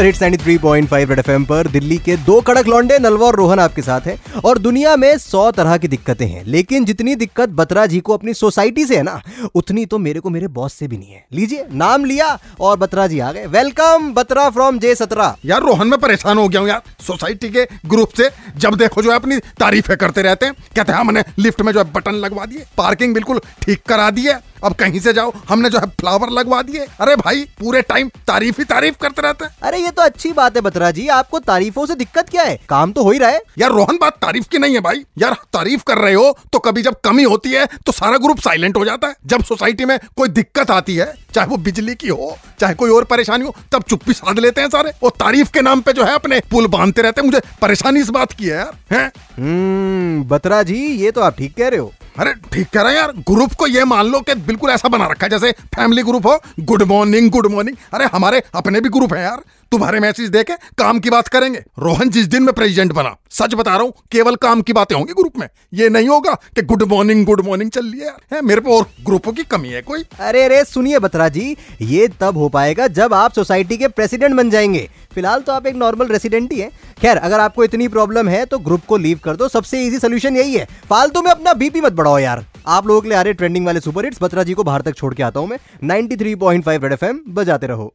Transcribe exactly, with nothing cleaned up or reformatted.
Superhits तिरानवे point पाँच red FM पर दिल्ली के दो कड़क लौंडे नलवा और रोहन आपके साथ हैं। और दुनिया में सौ तरह की दिक्कतें हैं, लेकिन जितनी दिक्कत बत्रा जी को अपनी सोसाइटी से है ना, उतनी तो मेरे को मेरे बॉस से भी नहीं है। लीजिए, नाम लिया और बत्रा जी आ गए। वेलकम बत्रा फ्रॉम जे सत्रह। यार रोहन, मैं परेशान हो गया हूँ यार सोसाइटी के ग्रुप से। जब देखो जो है अपनी तारीफें करते रहते हैं। कहते हैं हमने लिफ्ट में जो है बटन लगवा दिए, पार्किंग बिल्कुल ठीक करा दी है, अब कहीं से जाओ हमने जो है फ्लावर लगवा दिए। अरे भाई, पूरे टाइम तारीफ ही तारीफ करते रहते हैं। अरे ये तो अच्छी बात है बत्रा जी, आपको तारीफों से दिक्कत क्या है, काम तो हो ही रहा है। यार रोहन, बात तारीफ की नहीं है भाई। यार तारीफ कर रहे हो तो कभी जब कमी होती है तो सारा ग्रुप साइलेंट हो जाता है। जब सोसाइटी में कोई दिक्कत आती है, चाहे वो बिजली की हो चाहे कोई और परेशानी हो, तब चुप्पी साध लेते हैं सारे। वो तारीफ के नाम पे जो है अपने पुल बांधते रहते हैं। मुझे परेशानी इस बात की है यार। बत्रा जी, ये तो आप ठीक कह रहे हो। अरे ठीक कह रहा है यार। ग्रुप को ये मान लो कि बिल्कुल ऐसा बना रखा है जैसे फैमिली ग्रुप हो, गुड मॉर्निंग गुड मॉर्निंग। अरे हमारे अपने भी ग्रुप है यार, तुम्हारे मैसेज देके काम की बात करेंगे। रोहन, जिस दिन मैं प्रेसिडेंट बना, सच बता रहा हूँ, केवल काम की बातें होंगी ग्रुप में। ये नहीं होगा कि गुड मॉर्निंग गुड मॉर्निंग चल रही है यार। मेरे पे और ग्रुपों की कमी है कोई? अरे अरे सुनिए बत्रा जी, ये तब हो पाएगा जब आप सोसाइटी के प्रेसिडेंट बन जाएंगे। फिलहाल तो आप एक नॉर्मल रेसिडेंट ही है। खैर, अगर आपको इतनी प्रॉब्लम है तो ग्रुप को लीव कर दो, सबसे इजी सोल्यूशन यही है। फालतू में अपना बीपी मत बढ़ाओ यार। आप लोगों के लिए आ रहे ट्रेंडिंग वाले सुपर हिट्स। बत्रा जी को बाहर तक छोड़ के आता हूँ मैं। Ninety three point five Red F M बजाते रहो।